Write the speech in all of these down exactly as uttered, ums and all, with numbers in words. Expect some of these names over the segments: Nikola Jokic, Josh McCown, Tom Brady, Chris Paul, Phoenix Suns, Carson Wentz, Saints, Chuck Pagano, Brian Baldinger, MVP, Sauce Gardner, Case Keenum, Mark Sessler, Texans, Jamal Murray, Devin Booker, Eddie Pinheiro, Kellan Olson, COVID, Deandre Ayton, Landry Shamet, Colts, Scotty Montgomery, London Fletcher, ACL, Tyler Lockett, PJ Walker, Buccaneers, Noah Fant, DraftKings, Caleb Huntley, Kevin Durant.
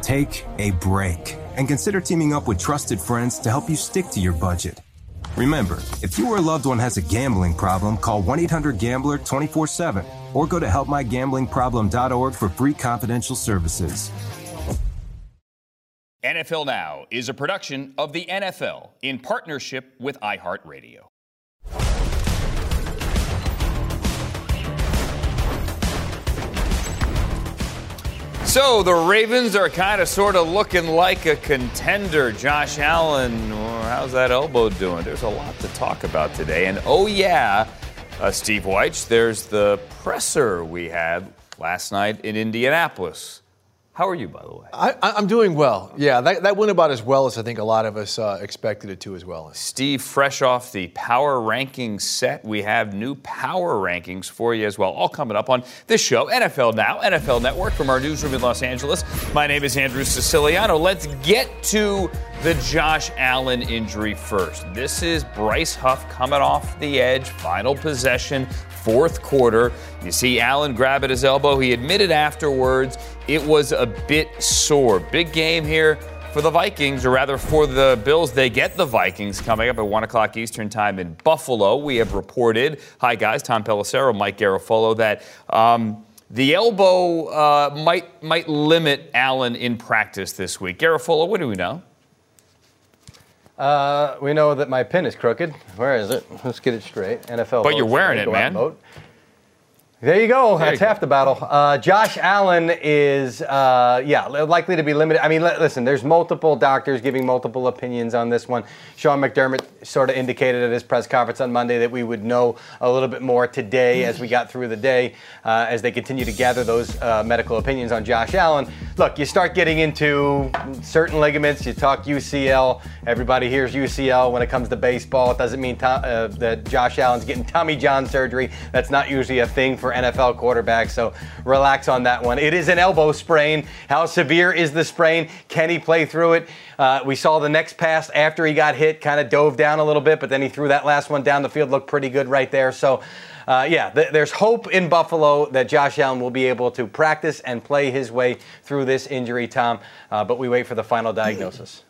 Take a break and consider teaming up with trusted friends to help you stick to your budget. Remember, if you or a loved one has a gambling problem, call one eight hundred gambler twenty-four seven or go to help my gambling problem dot org for free confidential services. N F L Now is a production of the N F L in partnership with iHeartRadio. So the Ravens are kind of sort of looking like a contender. Josh Allen, how's that elbow doing? There's a lot to talk about today. And oh, yeah, uh, Steve Weich, there's the presser we had last night in Indianapolis. How are you, by the way? I, I'm doing well. Yeah, that, that went about as well as I think a lot of us uh, expected it to as well. Steve, fresh off the power rankings set, we have new power rankings for you as well, all coming up on this show, N F L Now, N F L Network, from our newsroom in Los Angeles. My name is Andrew Siciliano. Let's get to the Josh Allen injury first. This is Bryce Huff coming off the edge, final possession, fourth quarter. You see Allen grab at his elbow. He admitted afterwards it was a bit sore. Big game here for the Vikings, or rather for the Bills. They get the Vikings coming up at one o'clock Eastern time in Buffalo. We have reported, hi guys, Tom Pelissero, Mike Garafolo, that um, the elbow uh, might, might limit Allen in practice this week. Garafolo, what do we know? Uh, we know that my pin is crooked. Where is it? Let's get it straight. N F L. But you're wearing it, man. Vote. There you go. There That's you half go. the battle. Uh, Josh Allen is, uh, yeah, likely to be limited. I mean, l- listen, there's multiple doctors giving multiple opinions on this one. Sean McDermott sort of indicated at his press conference on Monday that we would know a little bit more today as we got through the day, uh, as they continue to gather those uh, medical opinions on Josh Allen. Look, you start getting into certain ligaments. You talk U C L. Everybody hears U C L when it comes to baseball. It doesn't mean to- uh, that Josh Allen's getting Tommy John surgery. That's not usually a thing for N F L quarterback, so relax on that one. It is an elbow sprain. How severe is the sprain? Can he play through it? Uh, we saw the next pass after he got hit, kind of dove down a little bit, but then he threw that last one down the field, looked pretty good right there. So, uh, yeah, th- there's hope in Buffalo that Josh Allen will be able to practice and play his way through this injury, Tom, uh, but we wait for the final diagnosis.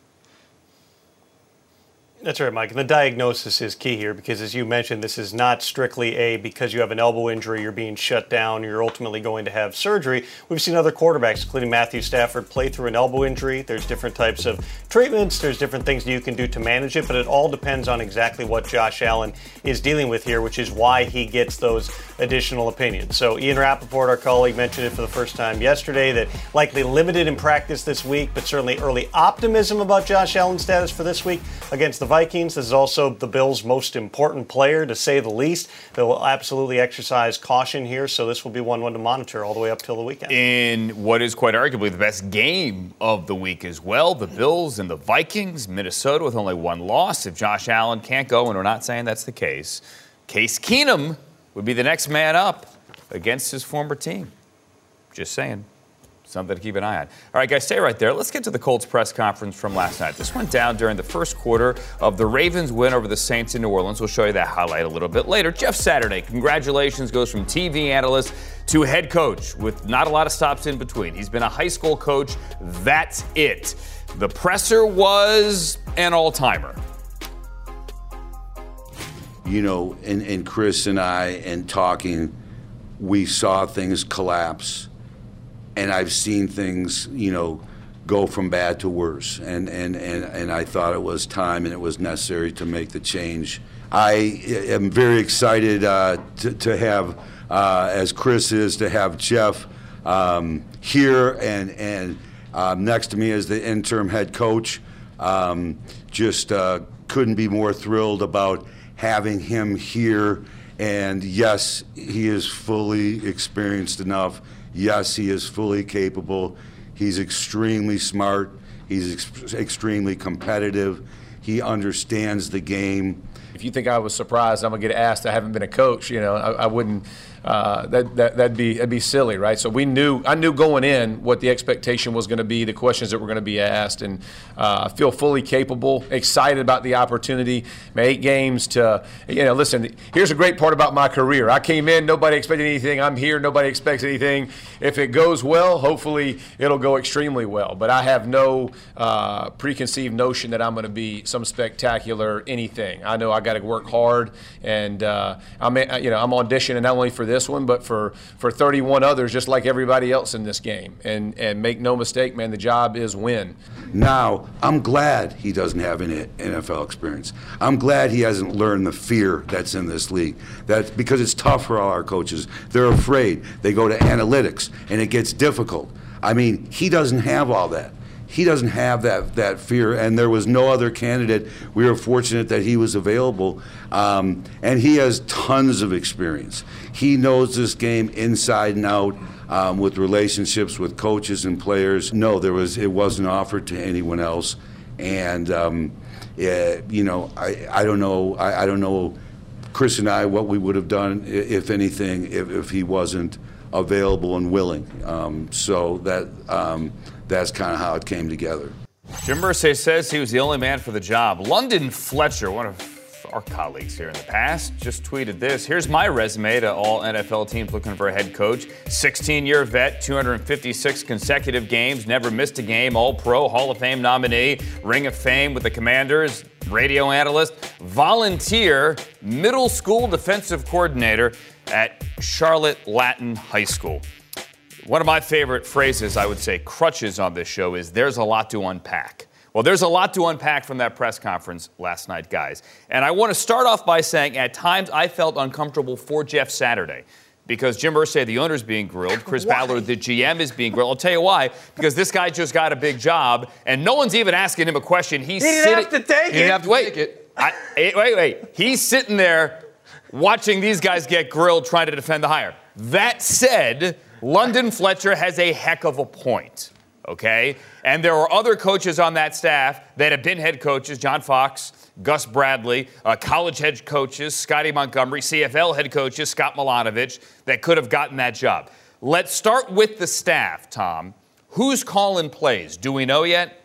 That's right, Mike. And the diagnosis is key here because, as you mentioned, this is not strictly a because you have an elbow injury, you're being shut down, you're ultimately going to have surgery. We've seen other quarterbacks, including Matthew Stafford, play through an elbow injury. There's different types of treatments. There's different things that you can do to manage it, but it all depends on exactly what Josh Allen is dealing with here, which is why he gets those additional opinions. So Ian Rappaport, our colleague, mentioned it for the first time yesterday, that likely limited in practice this week, but certainly early optimism about Josh Allen's status for this week against the Vikings. This is also the Bills' most important player, to say the least. They will absolutely exercise caution here, so this will be one one to monitor all the way up till the weekend. In what is quite arguably the best game of the week as well, the Bills and the Vikings, Minnesota with only one loss. If Josh Allen can't go, and we're not saying that's the case, Case Keenum would be the next man up against his former team. Just saying. something to keep an eye on. All right, guys, stay right there. Let's get to the Colts press conference from last night. This went down during the first quarter of the Ravens' win over the Saints in New Orleans. We'll show you that highlight a little bit later. Jeff Saturday, congratulations, goes from T V analyst to head coach with not a lot of stops in between. He's been a high school coach. That's it. The presser was an all-timer. You know, and, and Chris and I, and talking, we saw things collapse. And I've seen things, you know, go from bad to worse. And, and, and, and I thought it was time and it was necessary to make the change. I am very excited uh, to, to have, uh, as Chris is, to have Jeff um, here and, and uh, next to me as the interim head coach. Um, just uh, couldn't be more thrilled about having him here. And yes, he is fully experienced enough. Yes, he is fully capable. He's extremely smart. He's ex- extremely competitive. He understands the game. If you think I was surprised I'm gonna get asked I haven't been a coach, you know, I, I wouldn't. Uh, that that that'd be that'd be silly, right? So we knew I knew going in what the expectation was going to be, the questions that were going to be asked, and uh, I feel fully capable, excited about the opportunity. My eight games to, you know, listen. Here's a great part about my career. I came in, nobody expected anything. I'm here, nobody expects anything. If it goes well, hopefully it'll go extremely well. But I have no uh, preconceived notion that I'm going to be some spectacular anything. I know I got to work hard, and uh, I'm you know I'm auditioning not only for this one, but for, for thirty-one others, just like everybody else in this game. And and make no mistake, man, the job is win. Now, I'm glad he doesn't have any N F L experience. I'm glad he hasn't learned the fear that's in this league. That's because it's tough for all our coaches. They're afraid. They go to analytics, and it gets difficult. I mean, he doesn't have all that. He doesn't have that that fear, and there was no other candidate. We were fortunate that he was available, um, and he has tons of experience. He knows this game inside and out, um, with relationships with coaches and players. No, there was it wasn't offered to anyone else, and um, it, you know, I I don't know I, I don't know, Chris and I, what we would have done if anything if, if he wasn't available and willing. Um, so that. Um, That's kind of how it came together. Jim Irsay says he was the only man for the job. London Fletcher, one of our colleagues here in the past, just tweeted this. Here's my resume to all N F L teams looking for a head coach. sixteen-year vet, two hundred fifty-six consecutive games, never missed a game, All-Pro, Hall of Fame nominee, Ring of Fame with the Commanders, radio analyst, volunteer, middle school defensive coordinator at Charlotte Latin High School. One of my favorite phrases, I would say, crutches on this show is there's a lot to unpack. Well, there's a lot to unpack from that press conference last night, guys. And I want to start off by saying at times I felt uncomfortable for Jeff Saturday because Jim Irsay, the owner, is being grilled. Chris Ballard, the G M, is being grilled. I'll tell you why. Because this guy just got a big job, and no one's even asking him a question. He's he didn't sitting, have to take he it. He didn't have to wait, take it. I, wait, wait. He's sitting there watching these guys get grilled trying to defend the hire. That said, London Fletcher has a heck of a point, okay? And there are other coaches on that staff that have been head coaches, John Fox, Gus Bradley, uh, college head coaches, Scotty Montgomery, C F L head coaches, Scott Milanovich, that could have gotten that job. Let's start with the staff, Tom. Who's calling plays? Do we know yet?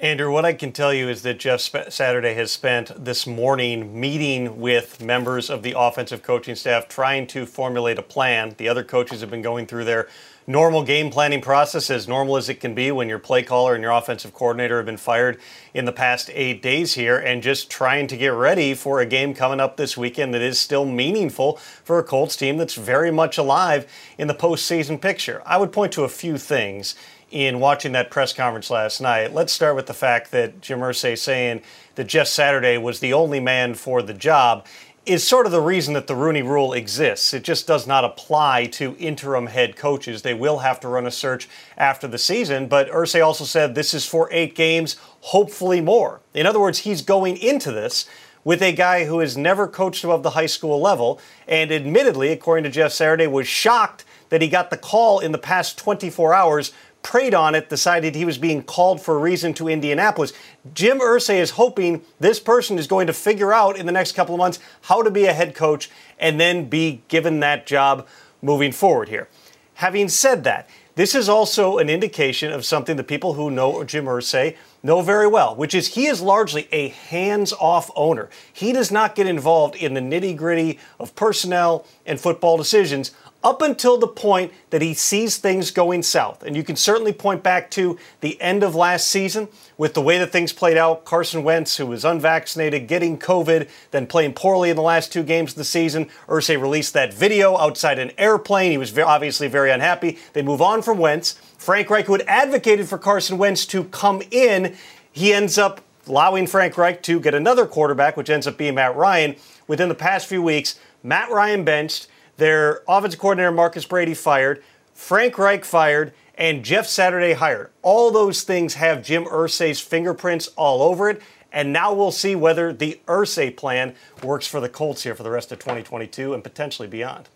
Andrew, what I can tell you is that Jeff Saturday has spent this morning meeting with members of the offensive coaching staff trying to formulate a plan. The other coaches have been going through their normal game planning process, as normal as it can be when your play caller and your offensive coordinator have been fired in the past eight days here, and just trying to get ready for a game coming up this weekend that is still meaningful for a Colts team that's very much alive in the postseason picture. I would point to a few things in watching that press conference last night. Let's start with the fact that Jim Irsay saying that Jeff Saturday was the only man for the job is sort of the reason that the Rooney Rule exists. It just does not apply to interim head coaches. They will have to run a search after the season, but Irsay also said this is for eight games, hopefully more. In other words, he's going into this with a guy who has never coached above the high school level, and admittedly, according to Jeff Saturday, was shocked that he got the call in the past twenty-four hours, preyed on it, decided he was being called for a reason to Indianapolis. Jim Irsay is hoping this person is going to figure out in the next couple of months how to be a head coach and then be given that job moving forward here. Having said that, this is also an indication of something the people who know Jim Irsay know very well, which is he is largely a hands-off owner. He does not get involved in the nitty-gritty of personnel and football decisions up until the point that he sees things going south. And you can certainly point back to the end of last season with the way that things played out. Carson Wentz, who was unvaccinated, getting COVID, then playing poorly in the last two games of the season. Irsay released that video outside an airplane. He was obviously very unhappy. They move on from Wentz. Frank Reich, who had advocated for Carson Wentz to come in, he ends up allowing Frank Reich to get another quarterback, which ends up being Matt Ryan. Within the past few weeks, Matt Ryan benched, their offensive coordinator, Marcus Brady, fired, Frank Reich fired, and Jeff Saturday hired. All those things have Jim Irsay's fingerprints all over it, and now we'll see whether the Irsay plan works for the Colts here for the rest of twenty twenty-two and potentially beyond.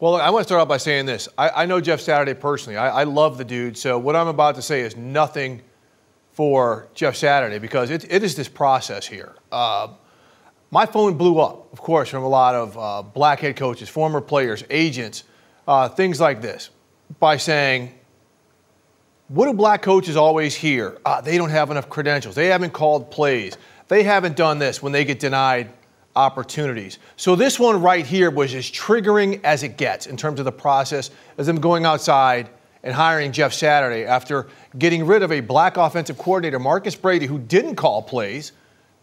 Well, I want to start out by saying this. I, I know Jeff Saturday personally. I, I love the dude, so what I'm about to say is nothing for Jeff Saturday because it, it is this process here. Uh, My phone blew up, of course, from a lot of uh, black head coaches, former players, agents, uh, things like this, by saying, what do black coaches always hear? Uh, they don't have enough credentials. They haven't called plays. They haven't done this when they get denied opportunities. So this one right here was as triggering as it gets in terms of the process as them going outside and hiring Jeff Saturday after getting rid of a black offensive coordinator, Marcus Brady, who didn't call plays,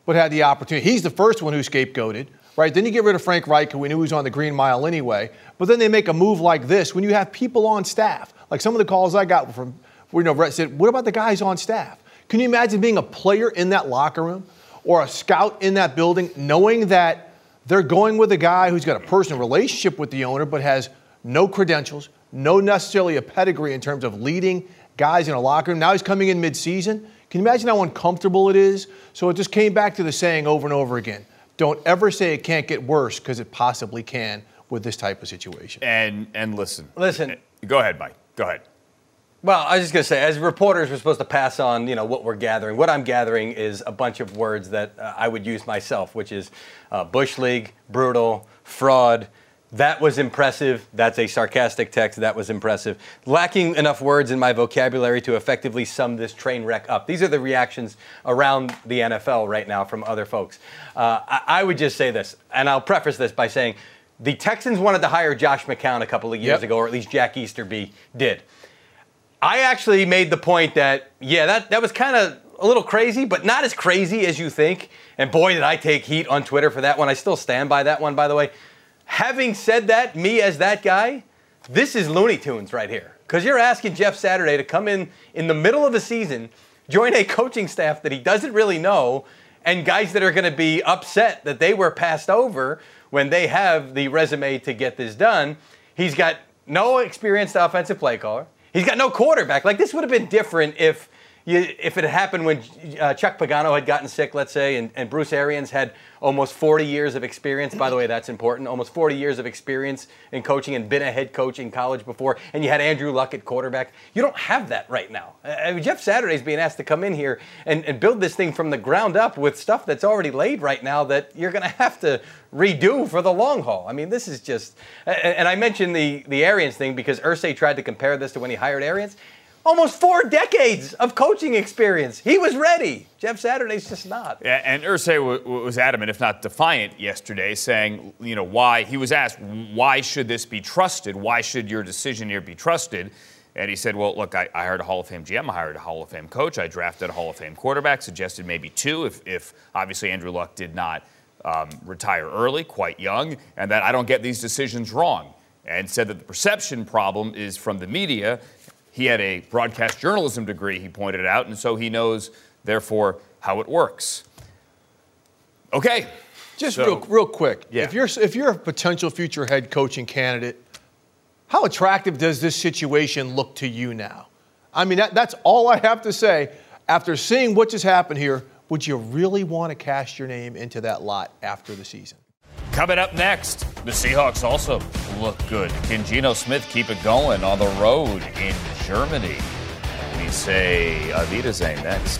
but had the opportunity. He's the first one who scapegoated, right? Then you get rid of Frank Reich, who we knew was on the green mile anyway. But then they make a move like this when you have people on staff. Like some of the calls I got from, you know, Brett said, what about the guys on staff? Can you imagine being a player in that locker room or a scout in that building, knowing that they're going with a guy who's got a personal relationship with the owner but has no credentials, no necessarily a pedigree in terms of leading guys in a locker room. Now he's coming in mid-season. Can you imagine how uncomfortable it is? So it just came back to the saying over and over again, don't ever say it can't get worse because it possibly can with this type of situation. And and listen. Listen. Go ahead, Mike. Go ahead. Well, I was just going to say, as reporters, we're supposed to pass on, you know, what we're gathering. What I'm gathering is a bunch of words that uh, I would use myself, which is uh, Bush League, brutal, fraud. That was impressive. That's a sarcastic text. That was impressive. Lacking enough words in my vocabulary to effectively sum this train wreck up. These are the reactions around the N F L right now from other folks. Uh, I, I would just say this, and I'll preface this by saying the Texans wanted to hire Josh McCown a couple of years yep. ago, or at least Jack Easterby did. I actually made the point that, yeah, that, that was kind of a little crazy, but not as crazy as you think. And boy, did I take heat on Twitter for that one. I still stand by that one, by the way. Having said that, me as that guy, this is Looney Tunes right here. Because you're asking Jeff Saturday to come in in the middle of the season, join a coaching staff that he doesn't really know, and guys that are going to be upset that they were passed over when they have the resume to get this done. He's got no experienced offensive play caller. He's got no quarterback. Like, this would have been different if you, if it had happened when uh, Chuck Pagano had gotten sick, let's say, and, and Bruce Arians had almost forty years of experience. By the way, that's important. Almost forty years of experience in coaching and been a head coach in college before. And you had Andrew Luck at quarterback. You don't have that right now. I mean, Jeff Saturday's being asked to come in here and, and build this thing from the ground up with stuff that's already laid right now that you're going to have to redo for the long haul. I mean, this is just... And I mentioned the, the Arians thing because Irsay tried to compare this to when he hired Arians. Almost four decades of coaching experience. He was ready. Jeff Saturday's just not. Yeah, and Irsay w- was adamant, if not defiant, yesterday, saying, you know, why he was asked, why should this be trusted? Why should your decision here be trusted? And he said, well, look, I, I hired a Hall of Fame G M. I hired a Hall of Fame coach. I drafted a Hall of Fame quarterback, suggested maybe two if, if obviously Andrew Luck did not um, retire early, quite young, and that I don't get these decisions wrong. And said that the perception problem is from the media. He had a broadcast journalism degree, he pointed out, and so he knows, therefore, how it works. Okay. Just so, real, real quick, yeah. if you're if you're a potential future head coaching candidate, how attractive does this situation look to you now? I mean, that, that's all I have to say. After seeing what just happened here, would you really want to cast your name into that lot after the season? Coming up next, the Seahawks also look good. Can Geno Smith keep it going on the road in Germany? We say Auf Wiedersehen next.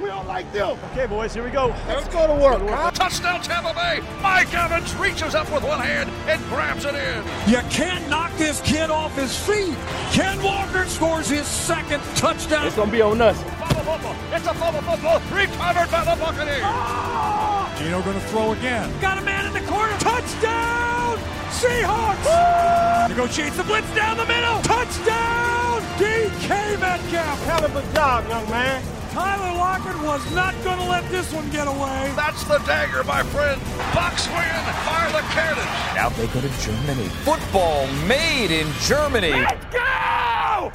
We don't like them. Okay, boys, here we go. Let's go to work. Touchdown, Tampa Bay. Mike Evans reaches up with one hand and grabs it in. You can't knock this kid off his feet. Ken Walker scores his second touchdown. It's going to be on us. It's a fumble football recovered by the Buccaneers. Oh! Geno going to throw again. Got a man in the corner. Touchdown, Seahawks. Woo! Negotiates the blitz down the middle. Touchdown, D K Metcalf. Hell of a job, young man. Tyler Lockett was not going to let this one get away. That's the dagger, my friend. Bucks win. Fire the cannons. Now they go to Germany. Football made in Germany. Let's go!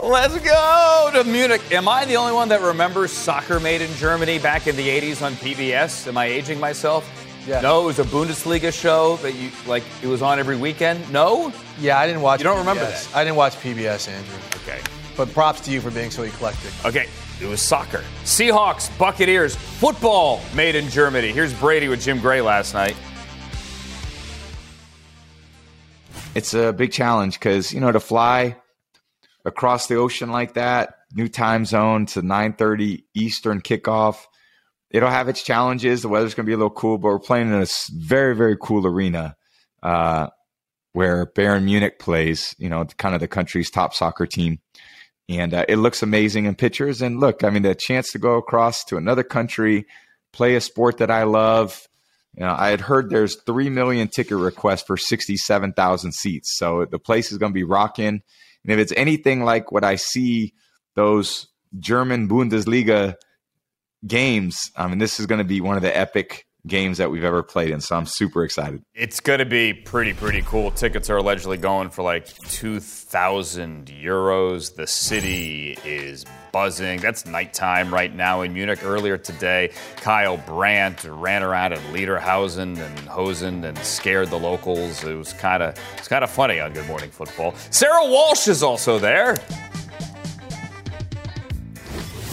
Let's go to Munich. Am I the only one that remembers soccer made in Germany back in the eighties on P B S? Am I aging myself? Yeah. No, it was a Bundesliga show that you like. It was on every weekend. No? Yeah, I didn't watch. You don't P B S. Remember that? I didn't watch P B S, Andrew. Okay. But props to you for being so eclectic. Okay. It was soccer. Seahawks, Buccaneers, football made in Germany. Here's Brady with Jim Gray last night. It's a big challenge because, you know, to fly across the ocean like that, new time zone to nine thirty Eastern kickoff, it'll have its challenges. The weather's going to be a little cool, but we're playing in a very, very cool arena uh, where Bayern Munich plays, you know, kind of the country's top soccer team. And uh, it looks amazing in pictures. And look, I mean, the chance to go across to another country, play a sport that I love. You know, I had heard there's three million ticket requests for sixty-seven thousand seats. So the place is going to be rocking. And if it's anything like what I see those German Bundesliga games, I mean, this is going to be one of the epic games that we've ever played in. So I'm super excited. It's going to be pretty, pretty cool. Tickets are allegedly going for like two thousand euros. The city is buzzing. That's nighttime right now in Munich. Earlier today, Kyle Brandt ran around at Lederhausen and Hosen and scared the locals. It was kind of it's kind of funny on Good Morning Football. Sarah Walsh is also there.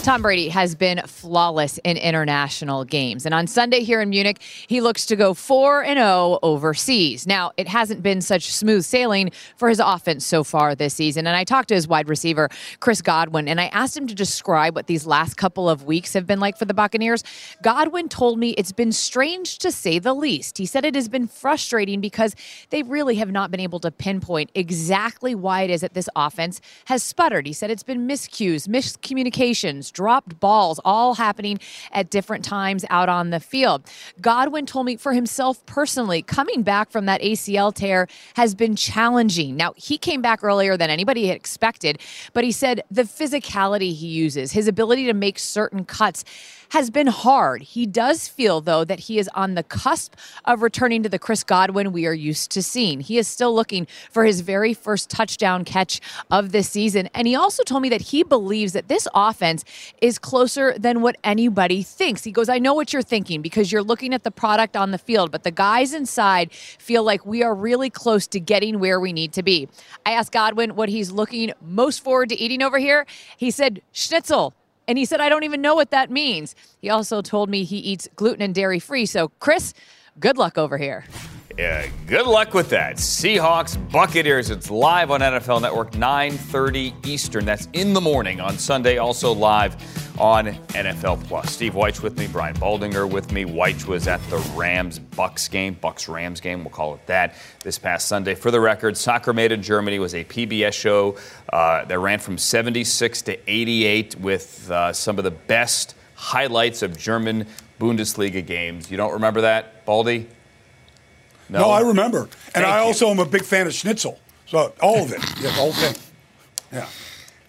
Tom Brady has been flawless in international games. And on Sunday here in Munich, he looks to go four and oh overseas. Now, it hasn't been such smooth sailing for his offense so far this season. And I talked to his wide receiver, Chris Godwin, and I asked him to describe what these last couple of weeks have been like for the Buccaneers. Godwin told me it's been strange to say the least. He said it has been frustrating because they really have not been able to pinpoint exactly why it is that this offense has sputtered. He said it's been miscues, miscommunications, dropped balls, all happening at different times out on the field. Godwin told me for himself personally, coming back from that A C L tear has been challenging. Now, he came back earlier than anybody had expected, but he said the physicality he uses, his ability to make certain cuts has been hard. He does feel, though, that he is on the cusp of returning to the Chris Godwin we are used to seeing. He is still looking for his very first touchdown catch of this season. And he also told me that he believes that this offense is closer than what anybody thinks. He goes, I know what you're thinking because you're looking at the product on the field, but the guys inside feel like we are really close to getting where we need to be. I asked Godwin what he's looking most forward to eating over here. He said, schnitzel. And he said, I don't even know what that means. He also told me he eats gluten and dairy free. So, Chris, good luck over here. Yeah, good luck with that. Seahawks, Buccaneers. It's live on N F L Network, nine thirty Eastern. That's in the morning on Sunday, also live on N F L Plus. Steve Weich with me, Brian Baldinger with me. Weich was at the Rams-Bucks game, Bucks-Rams game, we'll call it that, this past Sunday. For the record, Soccer Made in Germany was a P B S show uh, that ran from seventy-six to eighty-eight with uh, some of the best highlights of German Bundesliga games. You don't remember that, Baldy? No, no I remember. And Thank I also you. am a big fan of schnitzel. So all of it, yeah, the whole thing. Yeah.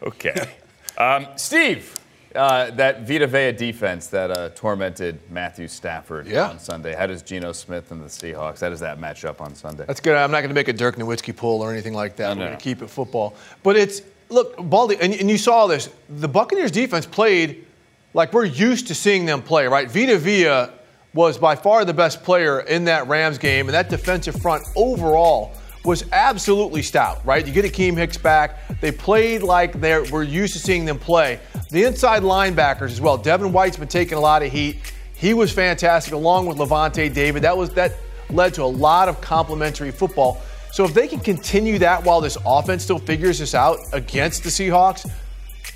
Okay. um, Steve. Uh, that Vita Vea defense that uh, tormented Matthew Stafford yeah. on Sunday. How does Geno Smith and the Seahawks, how does that match up on Sunday? That's good. I'm not going to make a Dirk Nowitzki pull or anything like that. No, We're no. going to keep it football. But it's, look, Baldy, and, and you saw this. The Buccaneers defense played like we're used to seeing them play, right? Vita Vea was by far the best player in that Rams game, and that defensive front overall was absolutely stout, right? You get Akeem Hicks back. They played like they're, we're used to seeing them play. The inside linebackers as well. Devin White's been taking a lot of heat. He was fantastic, along with Levante David. That was that led to a lot of complimentary football. So if they can continue that while this offense still figures this out against the Seahawks,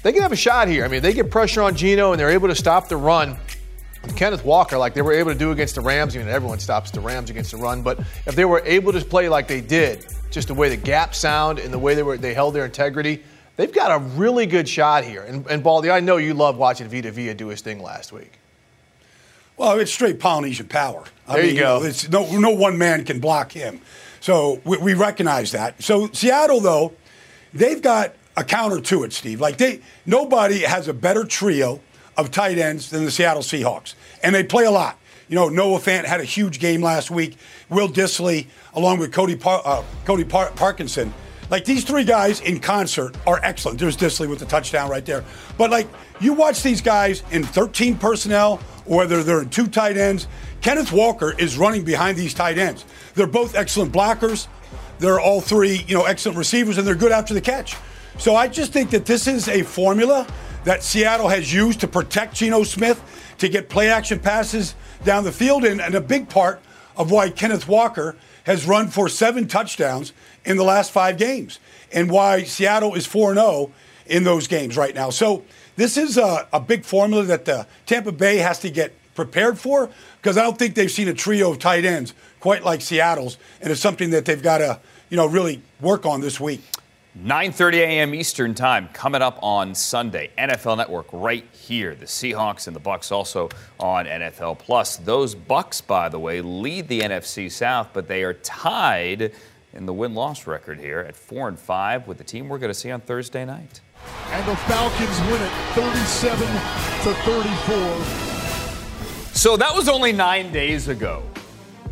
they can have a shot here. I mean, they get pressure on Geno and they're able to stop the run. Kenneth Walker, like they were able to do against the Rams, even everyone stops the Rams against the run, but if they were able to play like they did, just the way the gap sound and the way they were they held their integrity, they've got a really good shot here. And, and Baldy, I know you love watching Vita Vea do his thing last week. Well, it's straight Polynesian power. I there mean, you go. You know, it's no, no one man can block him. So we, we recognize that. So Seattle, though, they've got a counter to it, Steve. Like they, nobody has a better trio of tight ends than the Seattle Seahawks. And they play a lot. You know, Noah Fant had a huge game last week. Will Dissly, along with Cody, Par- uh, Cody Par- Parkinson. Like, these three guys in concert are excellent. There's Dissly with the touchdown right there. But, like, you watch these guys in thirteen personnel, or whether they're in two tight ends, Kenneth Walker is running behind these tight ends. They're both excellent blockers. They're all three, you know, excellent receivers, and they're good after the catch. So I just think that this is a formula that Seattle has used to protect Geno Smith, to get play-action passes down the field. And, and a big part of why Kenneth Walker has run for seven touchdowns in the last five games and why Seattle is four and oh in those games right now. So this is a, a big formula that the Tampa Bay has to get prepared for, because I don't think they've seen a trio of tight ends quite like Seattle's, and it's something that they've got to, you know, really work on this week. nine thirty a.m. Eastern time coming up on Sunday. N F L Network right here. The Seahawks and the Bucks also on N F L Plus. Those Bucks, by the way, lead the N F C South, but they are tied in the win-loss record here at four and five with the team we're going to see on Thursday night. And the Falcons win it, thirty-seven to thirty-four. So that was only nine days ago,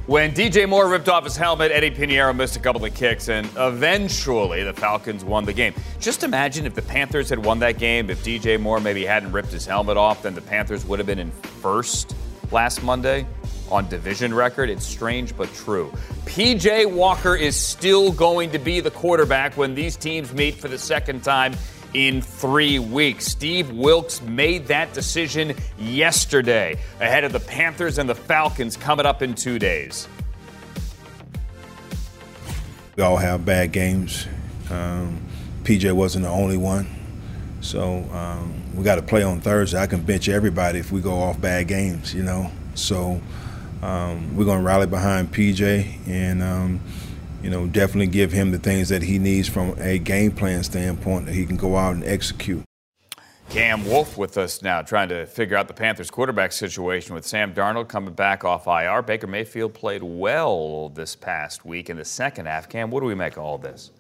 when D J Moore ripped off his helmet, Eddie Pinheiro missed a couple of kicks, and eventually the Falcons won the game. Just imagine if the Panthers had won that game, if D J Moore maybe hadn't ripped his helmet off, then the Panthers would have been in first last Monday on division record. It's strange but true. P J Walker is still going to be the quarterback when these teams meet for the second time in three weeks. Steve Wilks made that decision yesterday ahead of the Panthers and the Falcons coming up in two days. We all have bad games. Um, P J wasn't the only one. So um, we got to play on Thursday. I can bench everybody if we go off bad games, you know. So um, we're going to rally behind P J and, um, you know, definitely give him the things that he needs from a game plan standpoint that he can go out and execute. Cam Wolf with us now, trying to figure out the Panthers quarterback situation with Sam Darnold coming back off I R. Baker Mayfield played well this past week in the second half. Cam, what do we make of all this?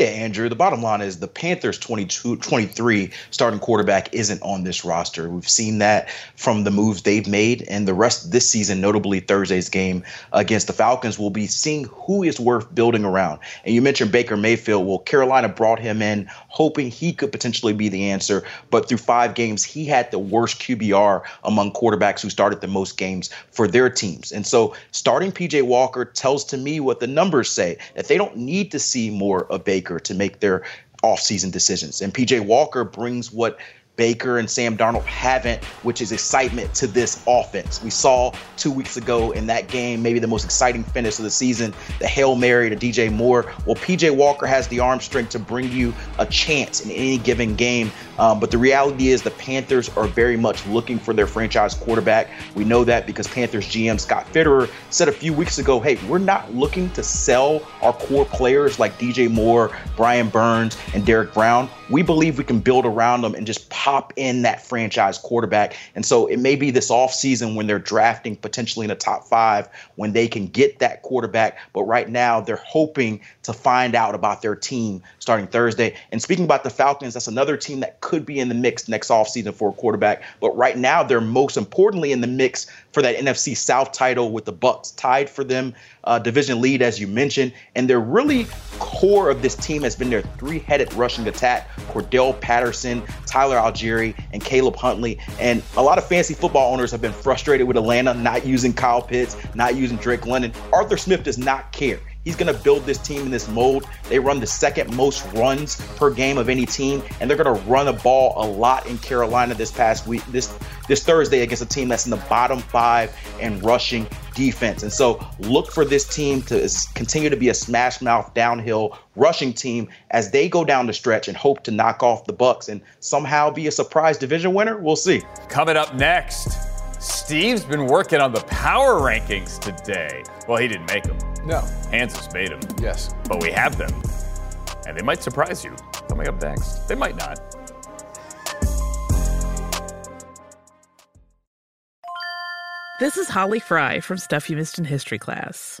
Yeah, Andrew, the bottom line is the Panthers twenty-two, twenty-three starting quarterback isn't on this roster. We've seen that from the moves they've made, and the rest of this season, notably Thursday's game against the Falcons, will be seeing who is worth building around. And you mentioned Baker Mayfield. Well, Carolina brought him in hoping he could potentially be the answer, but through five games, he had the worst Q B R among quarterbacks who started the most games for their teams. And so starting P J Walker tells to me what the numbers say, that they don't need to see more of Baker to make their offseason decisions. And P J Walker brings what Baker and Sam Darnold haven't, which is excitement to this offense. We saw two weeks ago in that game, maybe the most exciting finish of the season, the Hail Mary to D J Moore. Well, P J Walker has the arm strength to bring you a chance in any given game. Um, but the reality is the Panthers are very much looking for their franchise quarterback. We know that because Panthers G M Scott Fitterer said a few weeks ago, hey, we're not looking to sell our core players like D J Moore, Brian Burns, and Derek Brown. We believe we can build around them and just pop in that franchise quarterback. And so it may be this offseason when they're drafting potentially in the top five when they can get that quarterback. But right now they're hoping to find out about their team starting Thursday. And speaking about the Falcons, that's another team that could be in the mix next offseason for a quarterback. But right now they're most importantly in the mix for that N F C South title with the Bucs tied for them. Uh, division lead, as you mentioned, and their really core of this team has been their three-headed rushing attack, Cordell Patterson, Tyler Algieri, and Caleb Huntley. And a lot of fantasy football owners have been frustrated with Atlanta not using Kyle Pitts, not using Drake London. Arthur Smith does not care. He's going to build this team in this mold. They run the second most runs per game of any team, and they're going to run the ball a lot in Carolina this past week, this this Thursday against a team that's in the bottom five in rushing defense. And so look for this team to continue to be a smash-mouth downhill rushing team as they go down the stretch and hope to knock off the Bucs and somehow be a surprise division winner. We'll see. Coming up next, Steve's been working on the power rankings today. Well, he didn't make them. No. Kansas made them. Yes. But we have them. And they might surprise you. Coming up next. They might not. This is Holly Fry from Stuff You Missed in History Class.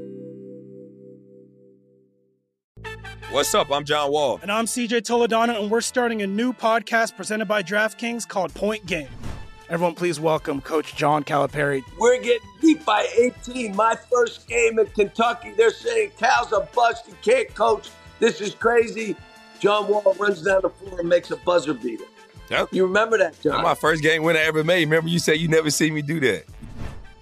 What's up? I'm John Wall. And I'm C J Toledano, and we're starting a new podcast presented by DraftKings called Point Game. Everyone, please welcome Coach John Calipari. We're getting beat by eighteen. My first game in Kentucky, they're saying Cal's a bust. You can't coach. This is crazy. John Wall runs down the floor and makes a buzzer beater. Yep. You remember that, John? That's my first game winner I ever made. Remember you said you never seen me do that.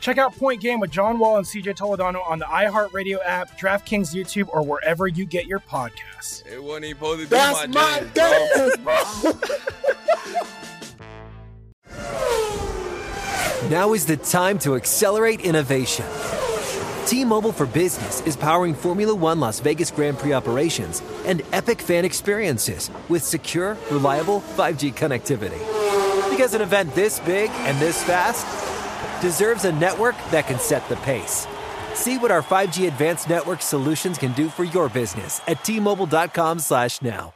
Check out Point Game with John Wall and C J Toledano on the iHeartRadio app, DraftKings YouTube, or wherever you get your podcasts. It wasn't even supposed to be my, my dance, bro. Now is the time to accelerate innovation. T-Mobile for Business is powering Formula One Las Vegas Grand Prix operations and epic fan experiences with secure, reliable five G connectivity. Because an event this big and this fast deserves a network that can set the pace. See what our five G advanced network solutions can do for your business at T-Mobile.com slash now.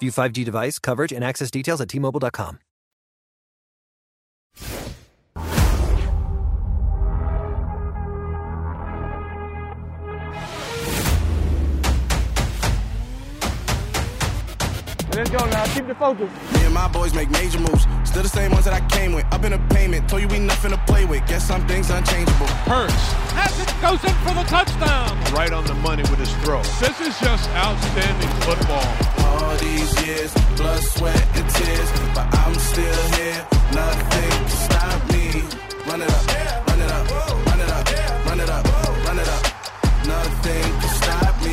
View five G device coverage and access details at T Mobile dot com. Let's go now. Keep the focus. Me and my boys make major moves. Still the same ones that I came with. Up in a payment. Told you we nothing to play with. Guess some things unchangeable. Hurts. As it goes in for the touchdown. Right on the money with his throw. This is just outstanding football. All these years, blood, sweat, and tears. But I'm still here. Nothing can stop me. Run it up. Run it up. Run it up. Run it up. Run it up. Nothing can stop me.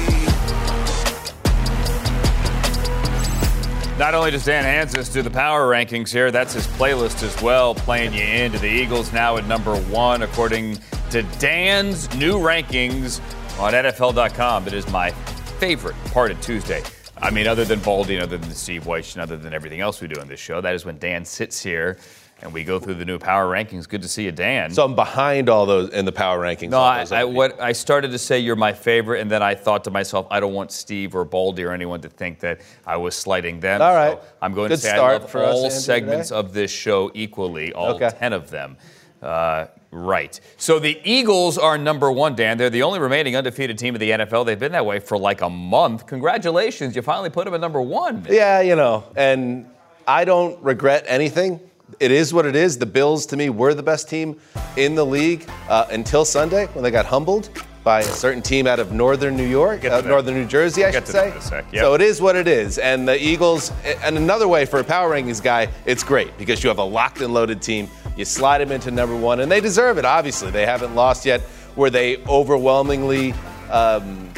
Not only does Dan Hansis do the power rankings here, that's his playlist as well, playing you into the Eagles now at number one, according to Dan's new rankings on N F L dot com. It is my favorite part of Tuesday. I mean, other than Balding, other than Steve Weish, and other than everything else we do on this show, that is when Dan sits here and we go through the new power rankings. Good to see you, Dan. So I'm behind all those in the power rankings. No, I, I, what, I started to say you're my favorite, and then I thought to myself, I don't want Steve or Baldy or anyone to think that I was slighting them. All right. So I'm going Good to say I love all segments today. Of this show equally, all okay. ten of them. Uh, right. So the Eagles are number one, Dan. They're the only remaining undefeated team of the N F L. They've been that way for like a month. Congratulations. You finally put them at number one. Yeah, you know, and I don't regret anything. It is what it is. The Bills, to me, were the best team in the league uh, until Sunday when they got humbled by a certain team out of northern New York, uh, northern New Jersey, I should say. Yep. So it is what it is. And the Eagles, and another way for a power rankings guy, it's great because you have a locked and loaded team. You slide them into number one, and they deserve it, obviously. They haven't lost yet. Were they overwhelmingly um,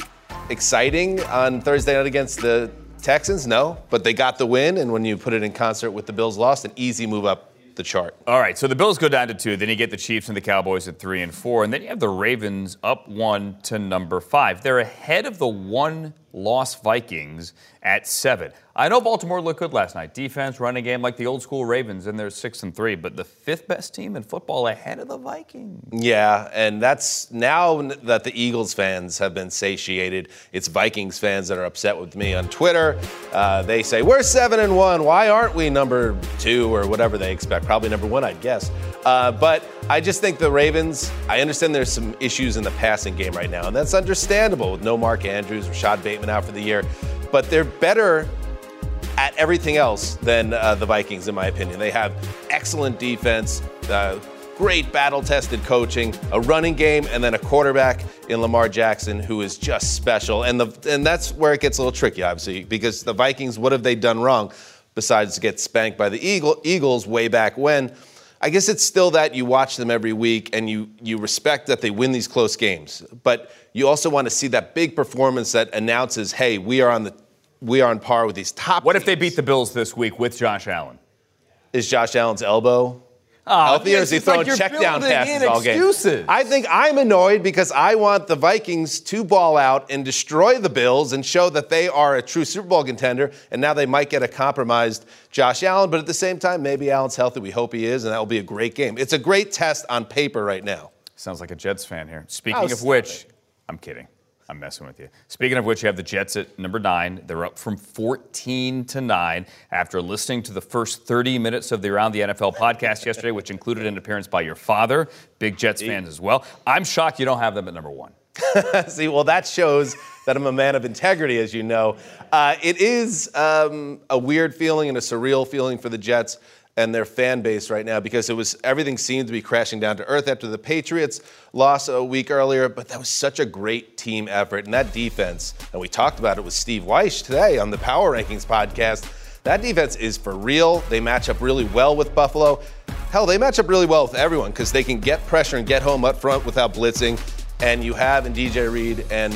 exciting on Thursday night against the Texans? No, but they got the win, and when you put it in concert with the Bills lost, an easy move up the chart. All right, so the Bills go down to two, then you get the Chiefs and the Cowboys at three and four, and then you have the Ravens up one to number five. They're ahead of the one-loss Vikings at seven. I know Baltimore looked good last night. Defense, running game, like the old-school Ravens, and they're six and three, but the fifth-best team in football ahead of the Vikings. Yeah, and that's now that the Eagles fans have been satiated. It's Vikings fans that are upset with me on Twitter. Uh, they say, we're seven and one. Why aren't we number two or whatever they expect? Probably number one, I'd guess. Uh, but I just think the Ravens, I understand there's some issues in the passing game right now, and that's understandable with no Mark Andrews, Rashad Bateman out for the year. But they're better at everything else than uh, the Vikings, in my opinion. They have excellent defense, uh, great battle-tested coaching, a running game, and then a quarterback in Lamar Jackson who is just special. And the and that's where it gets a little tricky, obviously, because the Vikings, what have they done wrong besides get spanked by the Eagle, Eagles way back when? I guess it's still that you watch them every week and you you respect that they win these close games. But you also want to see that big performance that announces, hey, we are on the we are on par with these top What teams. If they beat the Bills this week with Josh Allen? Is Josh Allen's elbow oh, healthy, or is he throwing like check down passes all game? I think I'm annoyed because I want the Vikings to ball out and destroy the Bills and show that they are a true Super Bowl contender, and now they might get a compromised Josh Allen, but at the same time, maybe Allen's healthy. We hope he is, and that will be a great game. It's a great test on paper right now. Sounds like a Jets fan here. Speaking of which, I'm kidding. I'm messing with you. Speaking of which, you have the Jets at number nine. They're up from fourteen to nine. After listening to the first thirty minutes of the Around the N F L podcast yesterday, which included an appearance by your father, big Jets fans as well, I'm shocked you don't have them at number one. See, well, that shows that I'm a man of integrity, as you know. Uh, it is um, a weird feeling and a surreal feeling for the Jets and their fan base right now, because it was everything seemed to be crashing down to earth after the Patriots lost a week earlier, but that was such a great team effort. And that defense, and we talked about it with Steve Weish today on the Power Rankings podcast, that defense is for real. They match up really well with Buffalo. Hell, they match up really well with everyone because they can get pressure and get home up front without blitzing. And you have in D J Reed and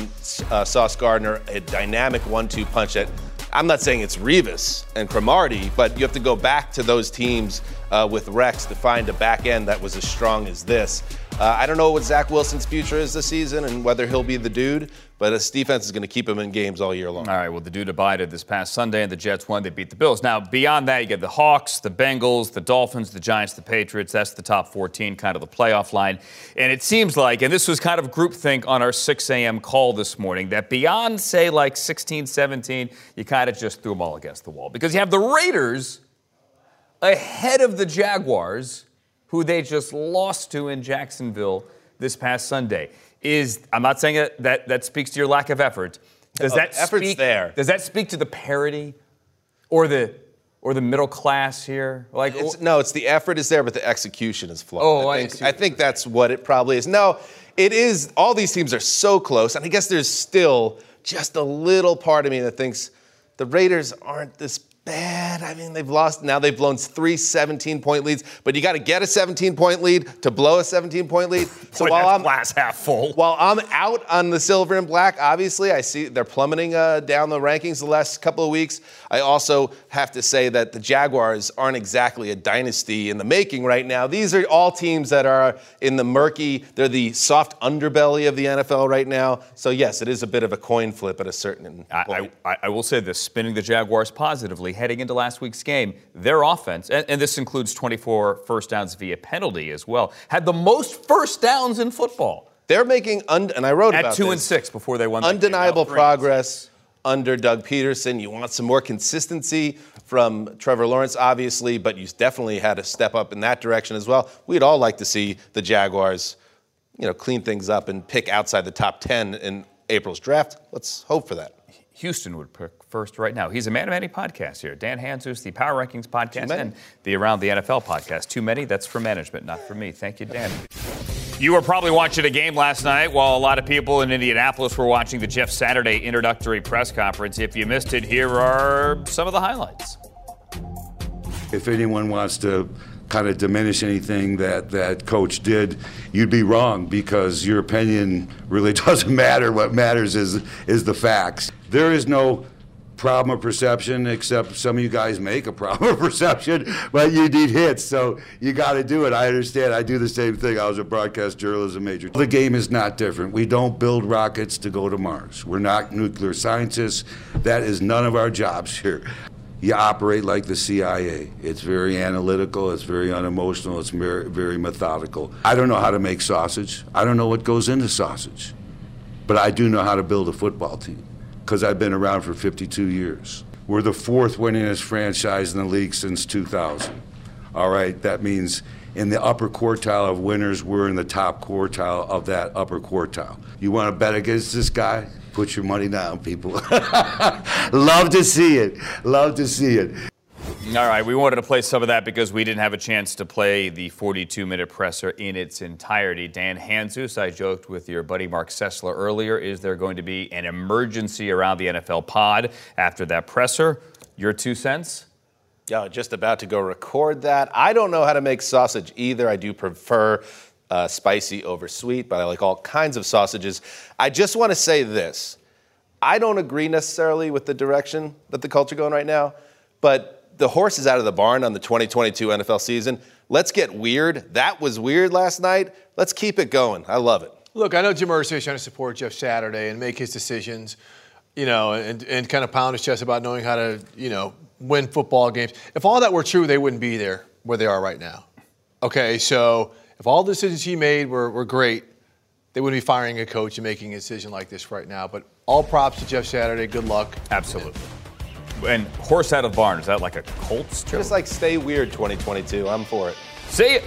uh, Sauce Gardner a dynamic one two punch that I'm not saying it's Revis and Cromartie, but you have to go back to those teams uh, with Rex to find a back end that was as strong as this. Uh, I don't know what Zach Wilson's future is this season and whether he'll be the dude, but this defense is going to keep him in games all year long. All right, well, the dude abided this past Sunday, and the Jets won. They beat the Bills. Now, beyond that, you get the Hawks, the Bengals, the Dolphins, the Giants, the Patriots. That's the top fourteen, kind of the playoff line. And it seems like, and this was kind of groupthink on our six a.m. call this morning, that beyond, say, like sixteen, seventeen, you kind of just threw them all against the wall. Because you have the Raiders ahead of the Jaguars, who they just lost to in Jacksonville this past Sunday. Is, I'm not saying that, that that speaks to your lack of effort. Does that oh, effort's speak, there. Does that speak to the parity or the or the middle class here? Like it's, no, it's the effort is there, but the execution is flawed. Oh, I think I, I think that's what it probably is. No, it is. All these teams are so close, and I guess there's still just a little part of me that thinks the Raiders aren't this bad. I mean, they've lost. Now they've blown three seventeen-point leads, but you got to get a seventeen-point lead to blow a seventeen-point lead. So Boy, while I'm glass half full, while I'm out on the silver and black, obviously I see they're plummeting uh, down the rankings the last couple of weeks. I also have to say that the Jaguars aren't exactly a dynasty in the making right now. These are all teams that are in the murky. They're the soft underbelly of the N F L right now. So yes, it is a bit of a coin flip at a certain point. I, I, I will say this: spinning the Jaguars positively. Heading into last week's game, their offense, and, and this includes twenty-four first downs via penalty as well, had the most first downs in football. They're making, un- and I wrote At about this. At two and six before they won the game. Undeniable progress under Doug Peterson. You want some more consistency from Trevor Lawrence, obviously, but you definitely had a step up in that direction as well. We'd all like to see the Jaguars, you know, clean things up and pick outside the top ten in April's draft. Let's hope for that. Houston would pick first right now. He's a Man of Many podcast here. Dan Hansus, the Power Rankings podcast, and the Around the N F L podcast. Too many, that's for management, not for me. Thank you, Dan. You were probably watching a game last night while a lot of people in Indianapolis were watching the Jeff Saturday introductory press conference. If you missed it, here are some of the highlights. If anyone wants to kind of diminish anything that that coach did, you'd be wrong, because your opinion really doesn't matter. What matters is is the facts. There is no problem of perception, except some of you guys make a problem of perception, but you need hits, so you got to do it. I understand. I do the same thing. I was a broadcast journalism major. The game is not different. We don't build rockets to go to Mars. We're not nuclear scientists. That is none of our jobs here. You operate like the C I A. It's very analytical, it's very unemotional, it's very, very methodical. I don't know how to make sausage. I don't know what goes into sausage. But I do know how to build a football team, because I've been around for fifty-two years. We're the fourth winningest franchise in the league since two thousand. All right, that means in the upper quartile of winners, we're in the top quartile of that upper quartile. You want to bet against this guy? Put your money down, people. Love to see it. Love to see it. All right, we wanted to play some of that because we didn't have a chance to play the forty-two minute presser in its entirety. Dan Hansus, I joked with your buddy Mark Sessler earlier, is there going to be an emergency around the N F L pod after that presser? Your two cents? Yeah, just about to go record that. I don't know how to make sausage either. I do prefer Uh, spicy over sweet, but I like all kinds of sausages. I just want to say this. I don't agree necessarily with the direction that the Colts are going right now, but the horse is out of the barn on the twenty twenty-two N F L season. Let's get weird. That was weird last night. Let's keep it going. I love it. Look, I know Jim Irsay is trying to support Jeff Saturday and make his decisions, you know, and, and kind of pound his chest about knowing how to, you know, win football games. If all that were true, they wouldn't be there where they are right now. Okay, so if all the decisions he made were, were great, they wouldn't be firing a coach and making a decision like this right now. But all props to Jeff Saturday. Good luck. Absolutely. And horse out of the barn, is that like a Colts joke? Just like stay weird twenty twenty-two. I'm for it. See ya.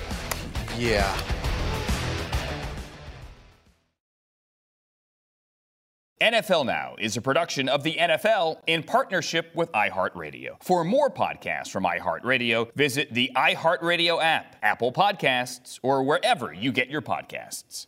Yeah. N F L Now is a production of the N F L in partnership with iHeartRadio. For more podcasts from iHeartRadio, visit the iHeartRadio app, Apple Podcasts, or wherever you get your podcasts.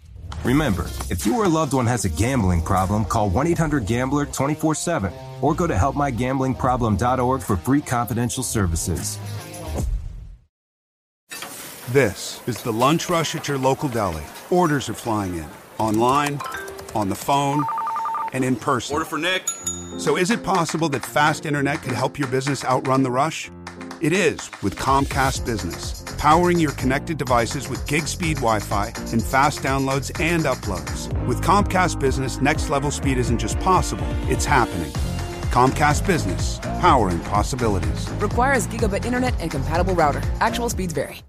Remember, if you or a loved one has a gambling problem, call one eight hundred gambler twenty-four seven. Or go to help my gambling problem dot org for free confidential services. This is the lunch rush at your local deli. Orders are flying in, online, on the phone, and in person. Order for Nick. So is it possible that fast internet could help your business outrun the rush? It is with Comcast Business, powering your connected devices with gig speed Wi-Fi and fast downloads and uploads. With Comcast Business, next level speed isn't just possible, it's happening. Comcast Business, powering possibilities. Requires gigabit internet and compatible router. Actual speeds vary.